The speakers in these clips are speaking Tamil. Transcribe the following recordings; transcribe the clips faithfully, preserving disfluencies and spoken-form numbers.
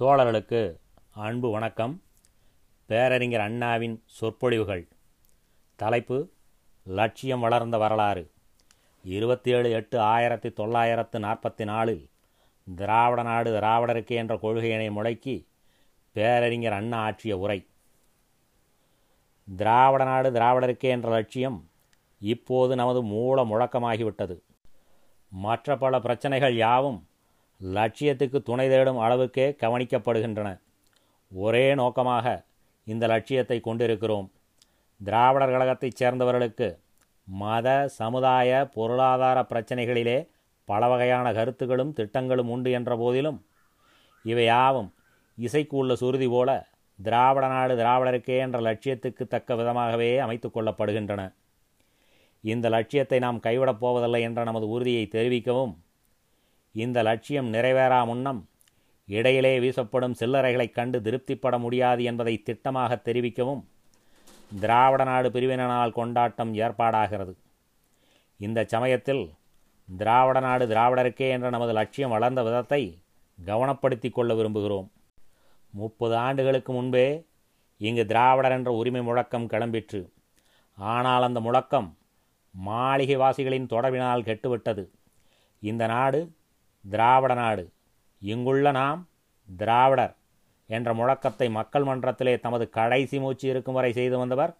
தோழர்களுக்கு அன்பு வணக்கம். பேரறிஞர் அண்ணாவின் சொற்பொழிவுகள். தலைப்பு: லட்சியம் வளர்ந்த வரலாறு. இருபத்தேழு எட்டு ஆயிரத்தி தொள்ளாயிரத்து நாற்பத்தி நாலில் திராவிட நாடு திராவிடருக்கு என்ற கொள்கையினை முடக்கி பேரறிஞர் அண்ணா ஆற்றிய உரை. திராவிட நாடு திராவிடருக்கு என்ற லட்சியம் இப்போது நமது மூல முழக்கமாகிவிட்டது. மற்ற பல பிரச்சனைகள் யாவும் லட்சியத்துக்கு துணை தேடும் அளவுக்கே கவனிக்கப்படுகின்றன. ஒரே நோக்கமாக இந்த லட்சியத்தை கொண்டிருக்கிறோம். திராவிடர் கழகத்தைச் சேர்ந்தவர்களுக்கு மத, சமுதாய, பொருளாதார பிரச்சனைகளிலே பல வகையான கருத்துக்களும் திட்டங்களும் உண்டு என்ற போதிலும் இவையாவும் இசைக்கு உள்ள சுருதி போல திராவிட நாடு திராவிடருக்கே என்ற லட்சியத்துக்கு தக்க விதமாகவே அமைத்து கொள்ளப்படுகின்றன. இந்த லட்சியத்தை நாம் கைவிடப் போவதில்லை என்ற நமது உறுதியை தெரிவிக்கவும், இந்த லட்சியம் நிறைவேறா முன்னம் இடையிலே வீசப்படும் சில்லறைகளைக் கண்டு திருப்திப்பட முடியாது என்பதை திட்டமாக தெரிவிக்கவும் திராவிட நாடு பிரிவினை நாள் கொண்டாட்டம் ஏற்பாடாகிறது. இந்த சமயத்தில் திராவிட நாடு திராவிடருக்கே என்ற நமது லட்சியம் வளர்ந்த விதத்தை கவனப்படுத்தி கொள்ள விரும்புகிறோம். முப்பது ஆண்டுகளுக்கு முன்பே இங்கு திராவிடர் என்ற உரிமை முழக்கம் கிளம்பிற்று. ஆனால் அந்த முழக்கம் மாளிகைவாசிகளின் தொடர்பினால் கெட்டுவிட்டது. இந்த நாடு திராவிட நாடு, இங்குள்ள நாம் திராவிடர் என்ற முழக்கத்தை மக்கள் மன்றத்திலே தமது கடைசி மூச்சு இருக்கும் வரை செய்து வந்தவர்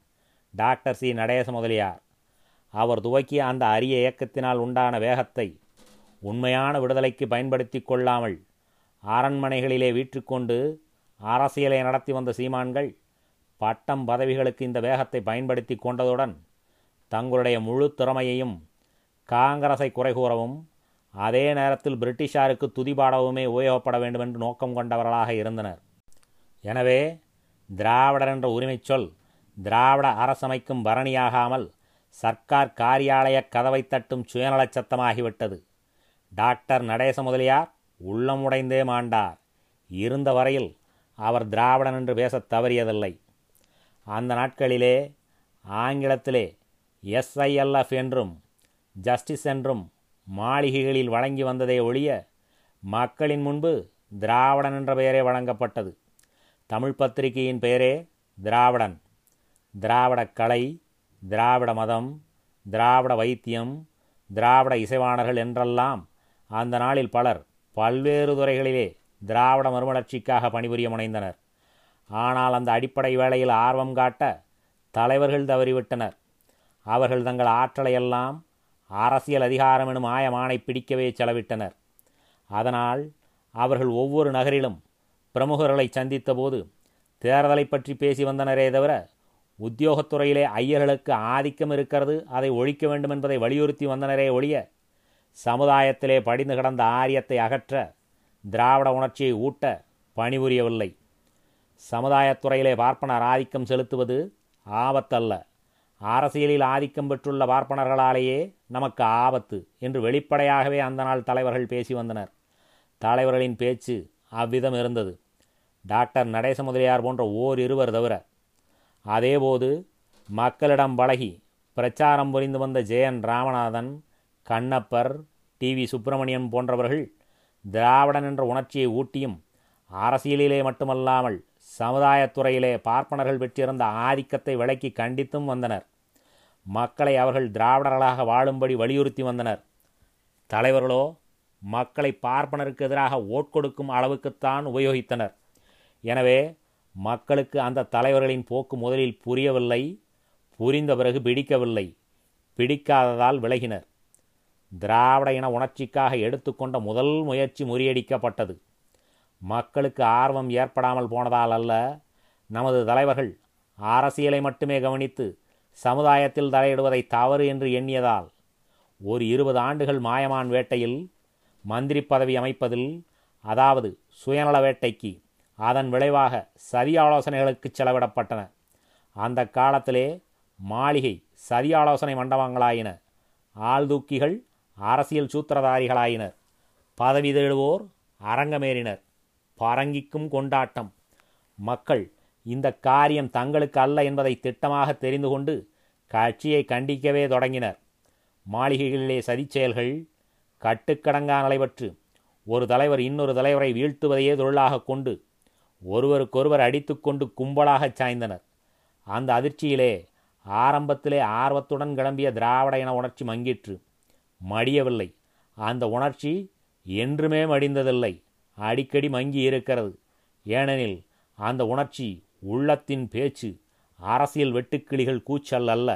டாக்டர் சி நடேச முதலியார். அவர் துவக்கிய அந்த அரிய இயக்கத்தினால் உண்டான வேகத்தை உண்மையான விடுதலைக்கு பயன்படுத்தி கொள்ளாமல் அரண்மனைகளிலே வீற்றிக்கொண்டு அரசியலை நடத்தி வந்த சீமான்கள் பட்டம் பதவிகளுக்கு இந்த வேகத்தை பயன்படுத்தி கொண்டதுடன் தங்களுடைய முழு திறமையையும் காங்கிரஸை குறை கூறவும் அதே நேரத்தில் பிரிட்டிஷாருக்கு துதிபாடவுமே உபயோகப்பட வேண்டும் என்று நோக்கம் கொண்டவர்களாக இருந்தனர். எனவே திராவிடர் என்ற உரிமை சொல் திராவிட அரசமைக்கும் பரணியாகாமல் சர்க்கார் காரியாலய கதவை தட்டும் சுயநலச் சத்தமாகிவிட்டது. டாக்டர் நடேச முதலியார் உள்ளமுடைந்தே மாண்டார். இருந்த வரையில் அவர் திராவிடன் என்று பேசத் தவறியதில்லை. அந்த நாட்களிலே ஆங்கிலத்திலே எஸ்ஐஎல்எஃப் என்றும் ஜஸ்டிஸ் என்றும் மாளிகைகளில் வழங்கி வந்ததை ஒழிய மக்களின் முன்பு திராவிடன் என்ற பெயரே வழங்கப்பட்டது. தமிழ் பத்திரிகையின் பெயரே திராவிடன். திராவிட கலை, திராவிட மதம், திராவிட வைத்தியம், திராவிட இசைவாணர்கள் என்றெல்லாம் அந்த நாளில் பலர் பல்வேறு துறைகளிலே திராவிட மறுமலர்ச்சிக்காக பணிபுரிய முனைந்தனர். ஆனால் அந்த அடிப்படை வேளையில் ஆர்வம் காட்ட தலைவர்கள் தவறிவிட்டனர். அவர்கள் தங்கள் ஆற்றலையெல்லாம் அரசியல் அதிகாரம் எனும் ஆயமானை பிடிக்கவே செலவிட்டனர். அதனால் அவர்கள் ஒவ்வொரு நகரிலும் பிரமுகர்களை சந்தித்த போது தேர்தலை பற்றி பேசி வந்தனரே தவிர உத்தியோகத்துறையிலே ஐயர்களுக்கு ஆதிக்கம் இருக்கிறது, அதை ஒழிக்க வேண்டும் என்பதை வலியுறுத்தி வந்தனரே ஒழிய சமுதாயத்திலே படிந்து கிடந்த ஆரியத்தை அகற்ற, திராவிட உணர்ச்சியை ஊட்ட பணிபுரியவில்லை. சமுதாயத்துறையிலே பார்ப்பனர் ஆதிக்கம் செலுத்துவது ஆபத்தல்ல, அரசியலில் ஆதிக்கம் பெற்றுள்ள பார்ப்பனர்களாலேயே நமக்கு ஆபத்து என்று வெளிப்படையாகவே அந்த நாள் தலைவர்கள் பேசி வந்தனர். தலைவர்களின் பேச்சு அவ்விதம் இருந்தது. டாக்டர் நடேச முதலியார் போன்ற ஓர் இருவர் தவிர. அதேபோது மக்களிடம் பழகி பிரச்சாரம் புரிந்து வந்த ஜெயன் ராமநாதன், கண்ணப்பர், டி வி சுப்பிரமணியம் போன்றவர்கள் திராவிடன் என்ற உணர்ச்சியை ஊட்டியும் அரசியலிலே மட்டுமல்லாமல் சமுதாயத்துறையிலே பார்ப்பனர்கள் பெற்றிருந்த ஆதிக்கத்தை விளக்கி கண்டித்தும் வந்தனர். மக்களை அவர்கள் திராவிடர்களாக வாழும்படி வலியுறுத்தி வந்தனர். தலைவர்களோ மக்களை பார்ப்பனருக்கு எதிராக ஓட் கொடுக்கும் அளவுக்குத்தான் உபயோகித்தனர். எனவே மக்களுக்கு அந்த தலைவர்களின் போக்கு முதலில் புரியவில்லை, புரிந்த பிறகு பிடிக்கவில்லை, பிடிக்காததால் விலகினர். திராவிட இன உணர்ச்சிக்காக எடுத்துக்கொண்ட முதல் முயற்சி முறியடிக்கப்பட்டது. மக்களுக்கு ஆர்வம் ஏற்படாமல் போனதால் அல்ல, நமது தலைவர்கள் அரசியலை மட்டுமே கவனித்து சமுதாயத்தில் தலையிடுவதை தவறு என்று எண்ணியதால். ஒரு இருபது ஆண்டுகள் மாயமான் வேட்டையில், மந்திரி பதவி அமைப்பதில், அதாவது சுயநல வேட்டைக்கு, அதன் விளைவாக சதி ஆலோசனைகளுக்கு செலவிடப்பட்டன. அந்த காலத்திலே மாளிகை சதி ஆலோசனை மண்டபங்களாயின, ஆள்தூக்கிகள் அரசியல் சூத்திரதாரிகளாயினர், பதவி தேடுவோர் அரங்கமேறினர், பரங்கிக்கும் கொண்டாட்டம். மக்கள் இந்த காரியம் தங்களுக்கு அல்ல என்பதை திட்டமாக தெரிந்து கொண்டு கட்சியை கண்டிக்கவே தொடங்கினர். மாளிகைகளிலே சதிச்செயல்கள் கட்டுக்கடங்கா நிலைபெற்று ஒரு தலைவர் இன்னொரு தலைவரை வீழ்த்துவதையே தொழிலாக கொண்டு ஒருவருக்கொருவர் அடித்து கொண்டு கும்பலாகச் சாய்ந்தனர். அந்த அதிர்ச்சியிலே ஆரம்பத்திலே ஆர்வத்துடன் கிளம்பிய திராவிட இன உணர்ச்சி மங்கிற்று, மடியவில்லை. அந்த உணர்ச்சி என்றுமே மடிந்ததில்லை, அடிக்கடி மங்கி இருக்கிறது. ஏனெனில் அந்த உணர்ச்சி உள்ளத்தின் பேச்சு, அரசியல் வெட்டுக்கிளிகள் கூச்சல் அல்ல.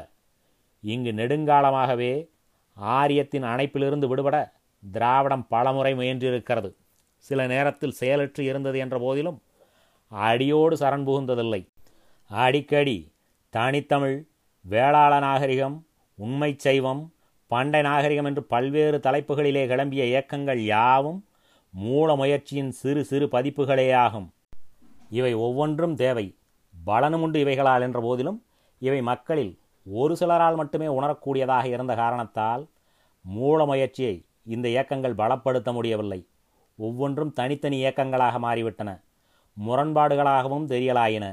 இங்கு நெடுங்காலமாகவே ஆரியத்தின் அணைப்பிலிருந்து விடுபட திராவிடம் பலமுறை முயன்றிருக்கிறது. சில நேரத்தில் செயலற்று இருந்தது என்ற போதிலும் அடியோடு சரண் புகுந்ததில்லை. அடிக்கடி தனித்தமிழ், வேளாள நாகரிகம், உண்மை சைவம், பண்டை நாகரிகம் என்று பல்வேறு தலைப்புகளிலே கிளம்பிய இயக்கங்கள் யாவும் மூல முயற்சியின் சிறு சிறு பதிப்புகளேயாகும். இவை ஒவ்வொன்றும் தேவை, பலனுமுண்டு இவைகளால் என்ற போதிலும் இவை மக்களில் ஒரு சிலரால் மட்டுமே உணரக்கூடியதாக இருந்த காரணத்தால் மூல முயற்சியை இந்த இயக்கங்கள் பலப்படுத்த முடியவில்லை. ஒவ்வொன்றும் தனித்தனி இயக்கங்களாக மாறிவிட்டன, முரண்பாடுகளாகவும் தெரியலாயின.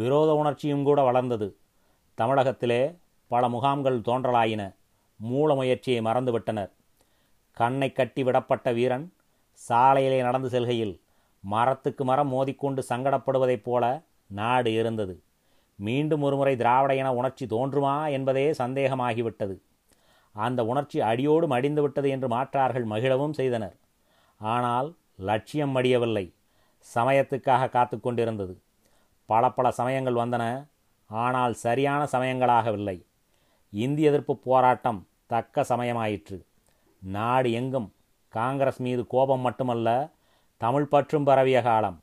விரோத உணர்ச்சியும் கூட வளர்ந்தது. தமிழகத்திலே பல முகாம்கள் தோன்றலாயின. மூல முயற்சியை மறந்துவிட்டனர். கண்ணை கட்டி விடப்பட்ட வீரன் சாலையிலே நடந்து செல்கையில் மரத்துக்கு மரம் மோதிக்கொண்டு சங்கடப்படுவதைப் போல நாடு இருந்தது. மீண்டும் ஒருமுறை திராவிட இன உணர்ச்சி தோன்றுமா என்பதே சந்தேகமாகிவிட்டது. அந்த உணர்ச்சி அடியோடு மடிந்துவிட்டது என்று மாற்றார்கள் மகிழவும் செய்தனர். ஆனால் லட்சியம் மடியவில்லை, சமயத்துக்காக காத்து கொண்டிருந்தது. பல பல சமயங்கள் வந்தன, ஆனால் சரியான சமயங்களாகவில்லை. இந்திய எதிர்ப்பு போராட்டம் தக்க சமயமாயிற்று. நாடு எங்கும் காங்கிரஸ் மீது கோபம் மட்டுமல்ல, தமிழ் பற்றும் பரவிய காலம்.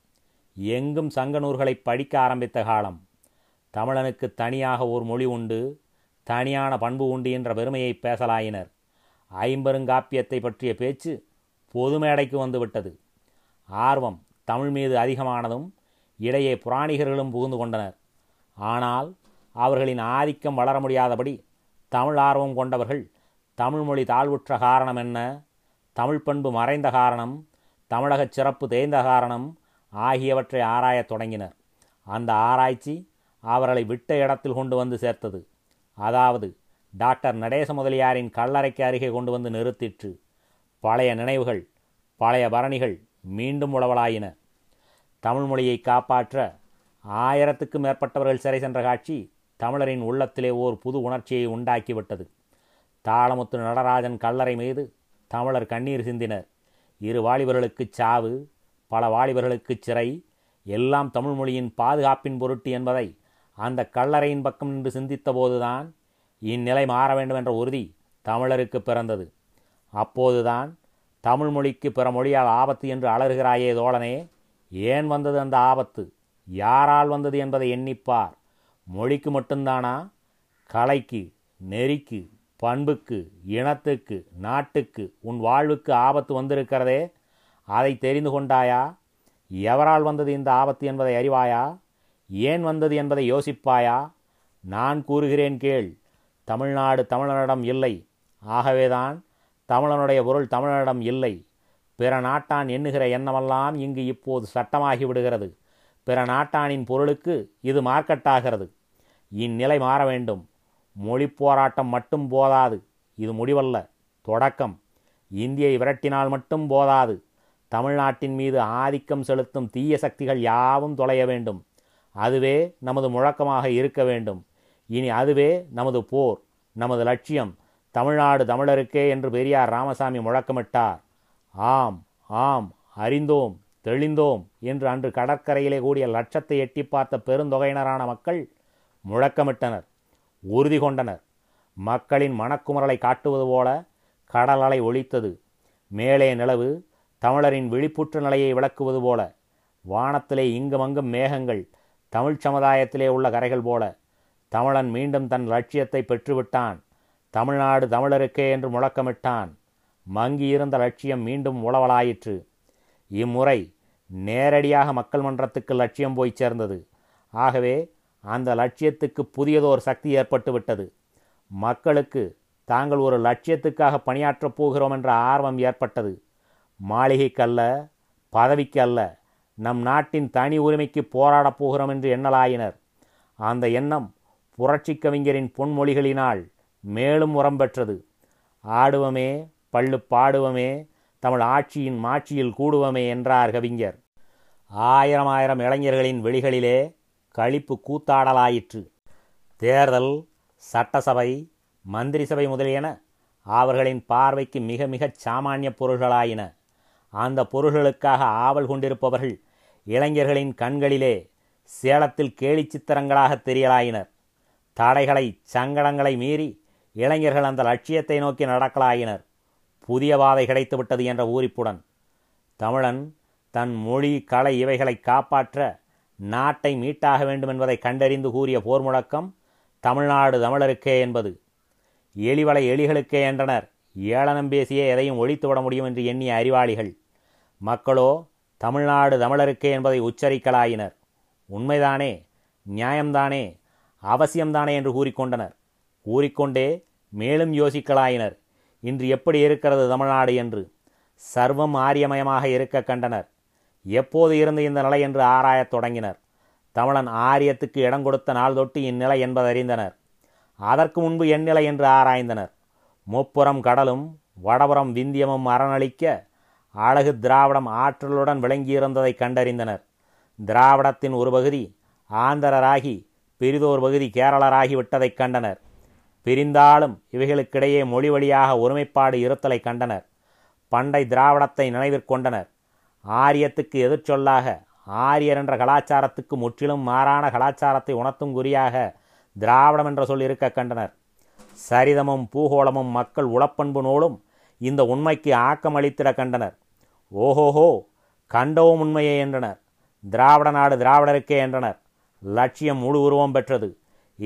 எங்கும் சங்கநூல்களை படிக்க ஆரம்பித்த காலம். தமிழனுக்கு தனியாக ஒரு மொழி உண்டு, தனியான பண்பு உண்டு என்ற பெருமையை பேசலாயினர். ஐம்பெருங்காப்பியத்தை பற்றிய பேச்சு பொது மேடைக்கு வந்துவிட்டது. ஆர்வம் தமிழ் மீது அதிகமானதும் இடையே புராணிகர்களும் புகுந்து கொண்டனர். ஆனால் அவர்களின் ஆதிக்கம் வளர முடியாதபடி தமிழ் ஆர்வம் கொண்டவர்கள் தமிழ்மொழி தாழ்வுற்ற காரணம் என்ன, தமிழ் பண்பு மறைந்த காரணம், தமிழகச் சிறப்பு தேய்ந்த காரணம் ஆகியவற்றை ஆராயத் தொடங்கினர். அந்த ஆராய்ச்சி அவர்களை விட்ட இடத்தில் கொண்டு வந்து சேர்த்தது. அதாவது டாக்டர் நடேச முதலியாரின் கல்லறைக்கு அருகே கொண்டு வந்து நிறுத்திற்று. பழைய நினைவுகள், பழைய பரணிகள் மீண்டும் உளவலாயின. தமிழ்மொழியை காப்பாற்ற ஆயிரத்துக்கும் மேற்பட்டவர்கள் சிறை சென்ற காட்சி தமிழரின் உள்ளத்திலே ஓர் புது உணர்ச்சியை உண்டாக்கிவிட்டது. தாளமுத்து நடராஜன் கல்லறை மீது தமிழர் கண்ணீர் சிந்தினர். இரு வாலிபர்களுக்கு சாவு, பல வாலிபர்களுக்கு சிறை, எல்லாம் தமிழ்மொழியின் பாதுகாப்பின் பொருட்டு என்பதை அந்த கல்லறையின் பக்கம் நின்று சிந்தித்த போதுதான் இந்நிலை மாற வேண்டும் என்ற உறுதி தமிழருக்கு பிறந்தது. அப்போதுதான் தமிழ்மொழிக்கு பிற மொழியால் ஆபத்து என்று அலறுகிறாயே தோழனே, ஏன் வந்தது அந்த ஆபத்து, யாரால் வந்தது என்பதை எண்ணிப்பார். மொழிக்கு மட்டும்தானா? கலைக்கு, நெறிக்கு, பண்புக்கு, இனத்துக்கு, நாட்டுக்கு, உன் வாழ்வுக்கு ஆபத்து வந்திருக்கிறதே, அதை தெரிந்து கொண்டாயா? எவரால் வந்தது இந்த ஆபத்து என்பதை அறிவாயா? ஏன் வந்தது என்பதை யோசிப்பாயா? நான் கூறுகிறேன் கேள். தமிழ்நாடு தமிழனிடம் இல்லை, ஆகவேதான் தமிழனுடைய பொருள் தமிழனிடம் இல்லை. பிற நாட்டான் எண்ணுகிற எண்ணமெல்லாம் இங்கு இப்போது சட்டமாகி விடுகிறது. பிற நாட்டானின் பொருளுக்கு இது மார்க்கெட்டாகிறது. இந்நிலை மாற வேண்டும். மொழி போராட்டம் மட்டும் போதாது, இது முடிவல்ல, தொடக்கம். இந்தியை விரட்டினால் மட்டும் போதாது, தமிழ்நாட்டின் மீது ஆதிக்கம் செலுத்தும் தீய சக்திகள் யாவும் தொலைய வேண்டும். அதுவே நமது முழக்கமாக இருக்க வேண்டும். இனி அதுவே நமது போர், நமது லட்சியம். தமிழ்நாடு தமிழருக்கே என்று பெரியார் ராமசாமி முழக்கமிட்டார். ஆம் ஆம், அறிந்தோம் தெளிந்தோம் என்று அன்று கடற்கரையிலே கூடிய லட்சத்தை எட்டி பார்த்த பெருந்தொகையினரான மக்கள் முழக்கமிட்டனர், உறுதி கொண்டனர். மக்களின் மனக்குமரலை காட்டுவது போல கடல் அலை ஒலித்தது. மேலே நிலவு தமிழரின் விழிப்புற்று நிலையை விளக்குவது போல. வானத்திலே இங்குமங்கும் மேகங்கள் தமிழ் சமுதாயத்திலே உள்ள கரைகள் போல. தமிழன் மீண்டும் தன் லட்சியத்தை பெற்றுவிட்டான். தமிழ்நாடு தமிழருக்கே என்று முழக்கமிட்டான். மங்கியிருந்த லட்சியம் மீண்டும் உளவலாயிற்று. இம்முறை நேரடியாக மக்கள் மன்றத்துக்கு லட்சியம் போய் சேர்ந்தது. ஆகவே அந்த லட்சியத்துக்கு புதியதோர் சக்தி ஏற்பட்டு விட்டது. மக்களுக்கு தாங்கள் ஒரு லட்சியத்துக்காக பணியாற்றப் போகிறோம் என்ற ஆர்வம் ஏற்பட்டது. மாளிகைக்கல்ல, பதவிக்கல்ல, நம் நாட்டின் தனி உரிமைக்கு போராடப் போகிறோம் என்று எண்ணலாயினர். அந்த எண்ணம் புரட்சி கவிஞரின் பொன்மொழிகளினால் மேலும் உரம் பெற்றது. ஆடுவமே பள்ளு பாடுவமே தமிழ் ஆட்சியின் மாட்சியில் கூடுவமே என்றார் கவிஞர். ஆயிரம் ஆயிரம் இளைஞர்களின் வெளிகளிலே களிப்பு கூத்தாடலாயிற்று. தேர்தல், சட்டசபை, மந்திரி சபை முதலியன அவர்களின் பார்வைக்கு மிக மிகச் சாமானிய பொருள்களாயின. அந்த பொருள்களுக்காக ஆவல் கொண்டிருப்பவர்கள் இளைஞர்களின் கண்களிலே சேலத்தில் கேலிச்சித்திரங்களாக தெரியலாயினர். தடைகளை, சங்கடங்களை மீறி இளைஞர்கள் அந்த லட்சியத்தை நோக்கி நடக்கலாயினர். புதிய பாதை கிடைத்துவிட்டது என்ற ஊரிப்புடன் தமிழன் தன் மொழி, கலை இவைகளை காப்பாற்ற நாட்டை மீட்டாக வேண்டும் என்பதை கண்டறிந்து கூறிய போர் முழக்கம் தமிழ்நாடு தமிழருக்கே என்பது. எலிவலை எலிகளுக்கே என்றனர். ஏளனம் பேசியே எதையும் ஒழித்துவிட முடியும் என்று எண்ணிய அறிவாளிகள் மக்களோ தமிழ்நாடு தமிழருக்கே என்பதை உச்சரிக்கலாயினர். உண்மைதானே, நியாயம்தானே, அவசியம்தானே என்று கூறிக்கொண்டனர். கூறிக்கொண்டே மேலும் யோசிக்கலாயினர். இன்று எப்படி இருக்கிறது தமிழ்நாடு என்று சர்வம் ஆரியமயமாக இருக்க கண்டனர். எப்போது இருந்து இந்த நிலை என்று ஆராயத் தொடங்கினர். தமிழன் ஆரியத்துக்கு இடம் கொடுத்த நாள் தொட்டு இந்நிலை என்பதறிந்தனர். அதற்கு முன்பு எந்நிலை என்று ஆராய்ந்தனர். முப்புறம் கடலும் வடபுறம் விந்தியமும் அரணளிக்க அழகு திராவிடம் ஆற்றலுடன் விளங்கியிருந்ததை கண்டறிந்தனர். திராவிடத்தின் ஒரு பகுதி ஆந்திரராகி பிரிதோர் பகுதி கேரளராகி விட்டதை கண்டனர். பிரிந்தாலும் இவைகளுக்கிடையே மொழி வழியாக ஒருமைப்பாடு இருத்தலை கண்டனர். பண்டை திராவிடத்தை நினைவிற்கொண்டனர். ஆரியத்துக்கு எதிர்ச்சொல்லாக ஆரியர் என்ற கலாச்சாரத்துக்கு முற்றிலும் மாறான கலாச்சாரத்தை உணர்த்தும் குறியாக திராவிடம் என்ற சொல் இருக்க கண்டனர். சரிதமும் பூகோளமும் மக்கள் உளப்பண்பு நூலும் இந்த உண்மைக்கு ஆக்கமளித்திட கண்டனர். ஓஹோஹோ, கண்டவும் உண்மையே என்றனர். திராவிட நாடு திராவிடருக்கே என்றனர். லட்சியம் முழு உருவம் பெற்றது.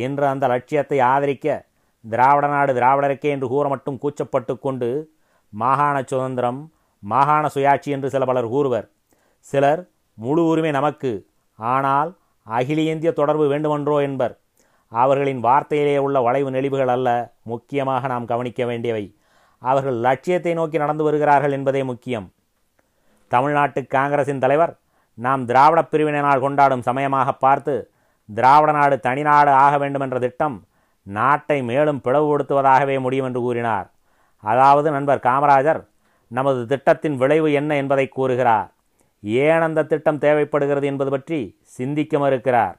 இன்று அந்த லட்சியத்தை ஆதரிக்க திராவிட நாடு திராவிடருக்கே என்று கூற மட்டும் கூச்சப்பட்டு கொண்டு மாகாண சுதந்திரம், மாகாண சுயாட்சி என்று சில பலர் கூறுவர். சிலர் முழு உரிமை நமக்கு, ஆனால் அகில இந்திய தொடர்பு வேண்டுமென்றோ என்பர். அவர்களின் வார்த்தையிலே உள்ள வளைவு நெளிவுகள் அல்ல முக்கியமாக நாம் கவனிக்க வேண்டியவை. அவர்கள் லட்சியத்தை நோக்கி நடந்து வருகிறார்கள் என்பதே முக்கியம். தமிழ்நாட்டு காங்கிரசின் தலைவர் நாம் திராவிட பிரிவினால் கொண்டாடும் சமயமாக பார்த்து திராவிட நாடு தனிநாடு ஆக வேண்டும் என்ற திட்டம் நாட்டை மேலும் பிளவுபடுத்துவதாகவே முடியும் என்று கூறினார். அதாவது நண்பர் காமராஜர் நமது திட்டத்தின் விளைவு என்ன என்பதை கூறுகிறார். ஏன் அந்த திட்டம் தேவைப்படுகிறது என்பது பற்றி சிந்திக்க மறுக்கிறார்.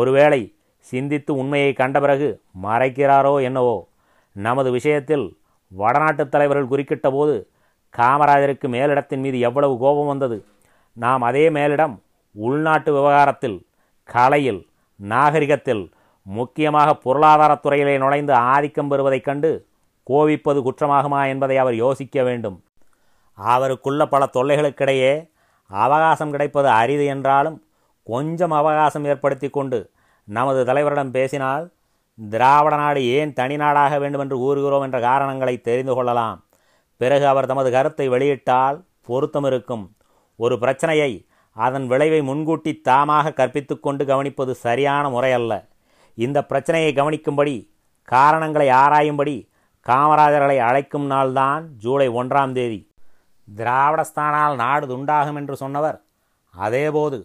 ஒருவேளை சிந்தித்து உண்மையை கண்ட பிறகு மறைக்கிறாரோ என்னவோ. நமது விஷயத்தில் வடநாட்டு தலைவர்கள் குறுக்கிட்ட போது காமராஜருக்கு மேலிடத்தின் மீது எவ்வளவு கோபம் வந்தது. நாம் அதே மேலிடம் உள்நாட்டு விவகாரத்தில், கலையில், நாகரிகத்தில், முக்கியமாக பொருளாதாரத்துறையிலே நுழைந்து ஆதிக்கம் பெறுவதைக் கண்டு கோபிப்பது குற்றமாகுமா என்பதை அவர் யோசிக்க வேண்டும். அவருக்குள்ள பல தொல்லைகளுக்கிடையே அவகாசம் கிடைப்பது அரிது என்றாலும் கொஞ்சம் அவகாசம் ஏற்படுத்தி கொண்டு நமது தலைவரிடம் பேசினால் திராவிட நாடு ஏன் தனி நாடாக வேண்டும் என்று கூறுகிறோம் என்ற காரணங்களை தெரிந்து கொள்ளலாம். பிறகு அவர் தமது கருத்தை வெளியிட்டால் பொருத்தம் இருக்கும். ஒரு பிரச்சனையை, அதன் விளைவை முன்கூட்டி தாமாக கற்பித்து கொண்டு கவனிப்பது சரியான முறையல்ல. இந்த பிரச்சனையை கவனிக்கும்படி, காரணங்களை ஆராயும்படி காமராஜர்களை அழைக்கும் நாள்தான் ஜூலை ஒன்றாம் தேதி. திராவிடஸ்தானால் நாடு துண்டாகும் என்று சொன்னவர் அதேபோது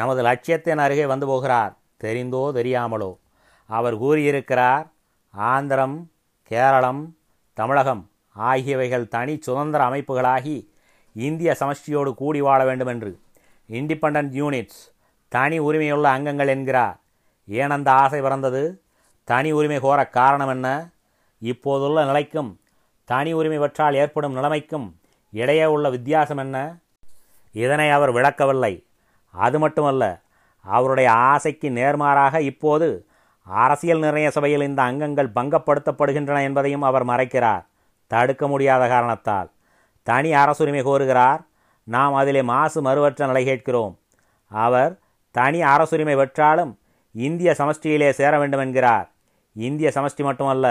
நமது லட்சியத்தின் அருகே வந்து போகிறார், தெரிந்தோ தெரியாமலோ. அவர் கூறியிருக்கிறார், ஆந்திரம், கேரளம், தமிழகம் ஆகியவைகள் தனி சுதந்திர அமைப்புகளாகி இந்திய சமஷ்டியோடு கூடி வாழ வேண்டும் என்று. இண்டிபெண்டன்ட் யூனிட்ஸ், தனி உரிமையுள்ள அங்கங்கள் என்கிறார். ஏன் அந்த ஆசை பிறந்தது? தனி உரிமை கோர காரணம் என்ன? இப்போதுள்ள நிலைக்கும் தனி உரிமை பெற்றால் ஏற்படும் நிலைமைக்கும் இடையே உள்ள வித்தியாசம் என்ன? இதனை அவர் விளக்கவில்லை. அது மட்டுமல்ல, அவருடைய ஆசைக்கு நேர்மாறாக இப்போது அரசியல் நிர்ணய சபையில் இந்த அங்கங்கள் பங்கப்படுத்தப்படுகின்றன என்பதையும் அவர் மறைக்கிறார். தடுக்க முடியாத காரணத்தால் தனி அரசுரிமை கோருகிறார். நாம் அதிலே மாசு மறுவற்ற நிலை கேட்கிறோம். அவர் தனி அரசுரிமை பெற்றாலும் இந்திய சமஷ்டியிலே சேர வேண்டும் என்கிறார். இந்திய சமஷ்டி மட்டுமல்ல,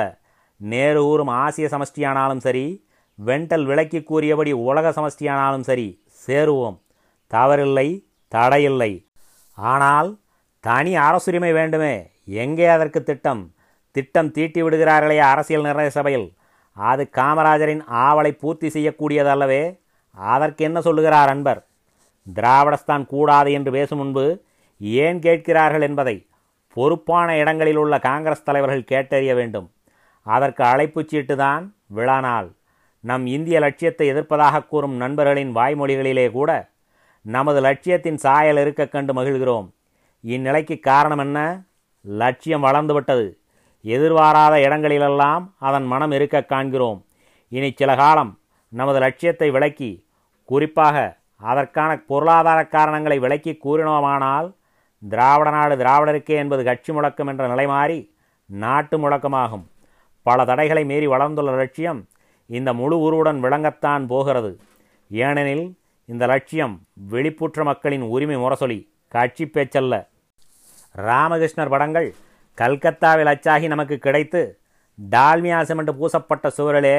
நேரு ஊரும் ஆசிய சமஷ்டியானாலும் சரி, வெண்டல் விளக்கி கூறியபடி உலக சமஷ்டியானாலும் சரி சேருவோம். தவறில்லை, தடையில்லை. ஆனால் தனி அரசுரிமை வேண்டுமே. எங்கே அதற்கு திட்டம்? திட்டம் தீட்டி விடுகிறார்களே அரசியல் நிர்ணய சபையில். அது காமராஜரின் ஆவலை பூர்த்தி செய்யக்கூடியதல்லவே. அதற்கு என்ன சொல்லுகிறார் அன்பர்? திராவிடஸ்தான் கூடாது என்று பேசும் முன்பு ஏன் கேட்கிறார்கள் என்பதை பொறுப்பான இடங்களில் உள்ள காங்கிரஸ் தலைவர்கள் கேட்டறிய வேண்டும். அதற்கு அழைப்புச் சீட்டுதான் விழா நாள். நம் இந்திய லட்சியத்தை எதிர்ப்பதாக கூறும் நண்பர்களின் வாய்மொழிகளிலே கூட நமது லட்சியத்தின் சாயல் இருக்க கண்டு மகிழ்கிறோம். இந்நிலைக்கு காரணம் என்ன? லட்சியம் வளர்ந்துவிட்டது. எதிர்பாராத இடங்களிலெல்லாம் அதன் மனம் இருக்க காண்கிறோம். இனி சில காலம் நமது லட்சியத்தை விளக்கி, குறிப்பாக அதற்கான பொருளாதார காரணங்களை விளக்கி கூறினோமானால், திராவிட நாடு திராவிடருக்கே என்பது கட்சி முழக்கம் என்ற நிலை மாறி நாட்டு முழக்கமாகும். பல தடைகளை மீறி வளர்ந்துள்ள லட்சியம் இந்த முழு உருவுடன் விளங்கத்தான் போகிறது. ஏனெனில் இந்த லட்சியம் வெளிப்புற்ற மக்களின் உரிமை முரசொலி, காட்சி பேச்சல்ல. ராமகிருஷ்ணர் படங்கள் கல்கத்தாவில் அச்சாகி நமக்கு கிடைத்து, டால்மியா சிமெண்ட் பூசப்பட்ட சுவரிலே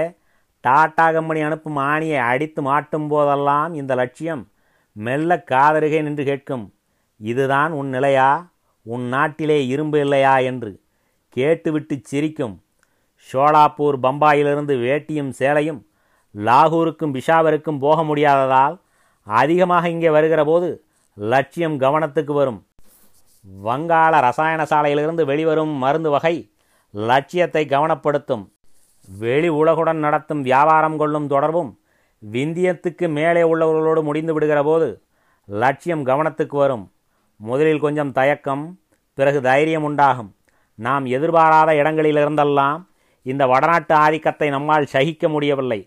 டாடா கம்பெனி அனுப்பும் ஆணியை அடித்து மாட்டும் போதெல்லாம் இந்த லட்சியம் மெல்ல காதருகே நின்று கேட்கும், இதுதான் உன் நிலையா, உன் நாட்டிலே இரும்பு இல்லையா என்று கேட்டுவிட்டு சிரிக்கும். ஷோலாப்பூர் பம்பாயிலிருந்து வேட்டியும் சேலையும் லாகூருக்கும் பிஷாவருக்கும் போக முடியாததால் அதிகமாக இங்கே வருகிற போது லட்சியம் கவனத்துக்கு வரும். வங்காள ரசாயன சாலையிலிருந்து வெளிவரும் மருந்து வகை லட்சியத்தை கவனப்படுத்தும். வெளி உலகுடன் நடத்தும் வியாபாரம் கொள்ளும் தொடர்பும் விந்தியத்துக்கு மேலே உள்ளவர்களோடு முடிந்து விடுகிற போது லட்சியம் கவனத்துக்கு வரும். முதலில் கொஞ்சம் தயக்கம், பிறகு தைரியம் உண்டாகும். நாம் எதிர்பாராத இடங்களிலிருந்தெல்லாம் இந்த வடநாட்டு ஆதிக்கத்தை நம்மால் சகிக்க முடியவில்லை.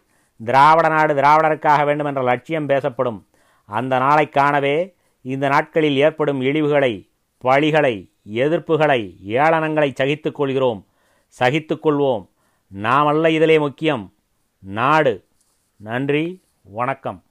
திராவிட நாடு திராவிடருக்காக வேண்டும் என்ற லட்சியம் பேசப்படும். அந்த நாளை காணவே இந்த நாட்களில் ஏற்படும் இழிவுகளை, பழிகளை, எதிர்ப்புகளை, ஏளனங்களை சகித்து கொள்கிறோம், சகித்து கொள்வோம். நாமல்ல இதிலே முக்கியம், நாடு. நன்றி, வணக்கம்.